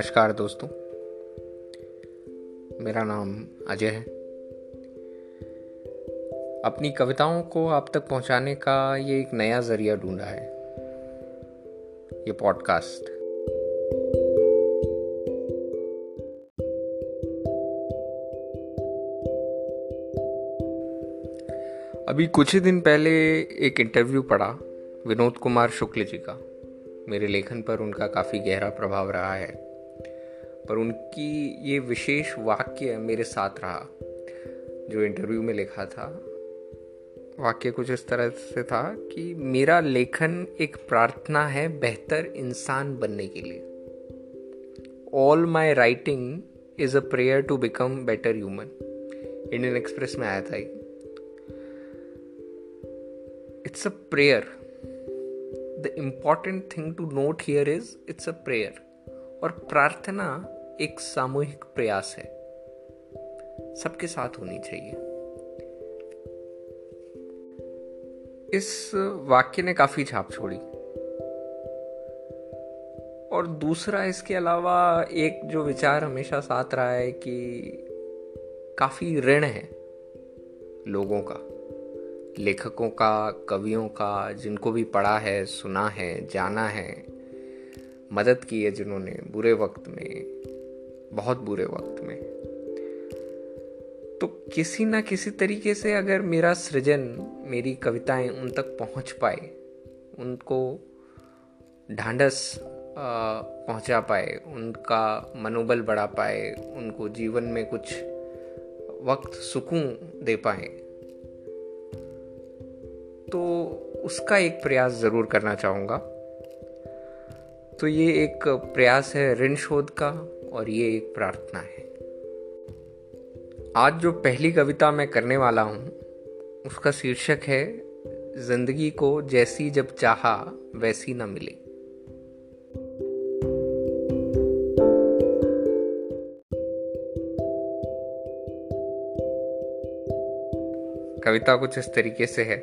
नमस्कार दोस्तों, मेरा नाम अजय है। अपनी कविताओं को आप तक पहुंचाने का ये एक नया जरिया ढूंढा है ये पॉडकास्ट। अभी कुछ ही दिन पहले एक इंटरव्यू पढ़ा विनोद कुमार शुक्ल जी का। मेरे लेखन पर उनका काफ़ी गहरा प्रभाव रहा है, पर उनकी ये विशेष वाक्य मेरे साथ रहा जो इंटरव्यू में लिखा था। वाक्य कुछ इस तरह से था कि मेरा लेखन एक प्रार्थना है बेहतर इंसान बनने के लिए। All my writing is a prayer to become better human. Indian Express में आया था। It's a prayer. The important thing to note here is it's a prayer. और प्रार्थना एक सामूहिक प्रयास है, सबके साथ होनी चाहिए। इस वाक्य ने काफी छाप छोड़ी। और दूसरा, इसके अलावा एक जो विचार हमेशा साथ रहा है कि काफी ऋण है लोगों का, लेखकों का, कवियों का, जिनको भी पढ़ा है, सुना है, जाना है, मदद की है जिन्होंने बुरे वक्त में, बहुत बुरे वक्त में। तो किसी ना किसी तरीके से अगर मेरा सृजन, मेरी कविताएं उन तक पहुंच पाए, उनको ढांढस पहुंचा पाए, उनका मनोबल बढ़ा पाए, उनको जीवन में कुछ वक्त सुकून दे पाए, तो उसका एक प्रयास ज़रूर करना चाहूँगा। तो ये एक प्रयास है ऋण शोध का, और ये एक प्रार्थना है। आज जो पहली कविता मैं करने वाला हूँ उसका शीर्षक है जिंदगी को जैसी जब चाहा वैसी ना मिली। कविता कुछ इस तरीके से है।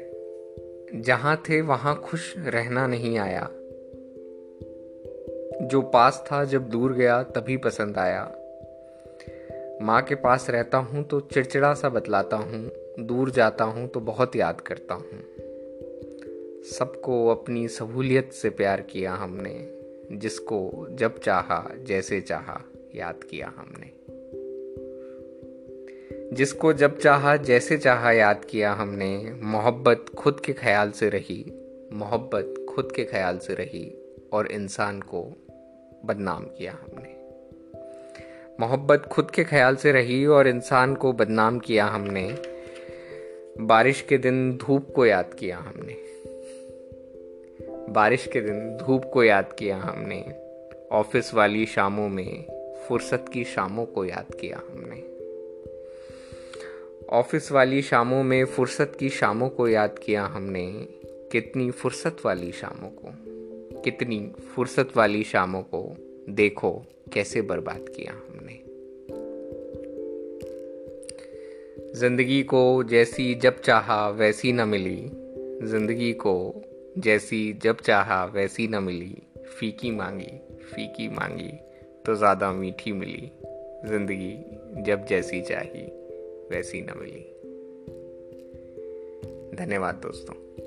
जहाँ थे वहाँ खुश रहना नहीं आया, जो पास था जब दूर गया तभी पसंद आया। माँ के पास रहता हूँ तो चिड़चिड़ा सा बतलाता हूँ, दूर जाता हूँ तो बहुत याद करता हूँ। सबको अपनी सहूलियत से प्यार किया हमने, जिसको जब चाहा जैसे चाहा याद किया हमने। जिसको जब चाहा जैसे चाहा याद किया हमने, मोहब्बत खुद के ख्याल से रही, मोहब्बत खुद के ख्याल से रही और इंसान को बदनाम किया हमने। मोहब्बत खुद के ख्याल से रही और इंसान को बदनाम किया हमने। बारिश के दिन धूप को याद किया हमने, बारिश के दिन धूप को याद किया हमने। ऑफिस वाली शामों में फुर्सत की शामों को याद किया हमने, ऑफिस वाली शामों में फुर्सत की शामों को याद किया हमने। कितनी फुर्सत वाली शामों को, कितनी फुर्सत वाली शामों को देखो कैसे बर्बाद किया हमने। जिंदगी को जैसी जब चाहा वैसी न मिली, जिंदगी को जैसी जब चाहा वैसी न मिली। फीकी मांगी, फीकी मांगी तो ज़्यादा मीठी मिली, जिंदगी जब जैसी चाही वैसी न मिली। धन्यवाद दोस्तों।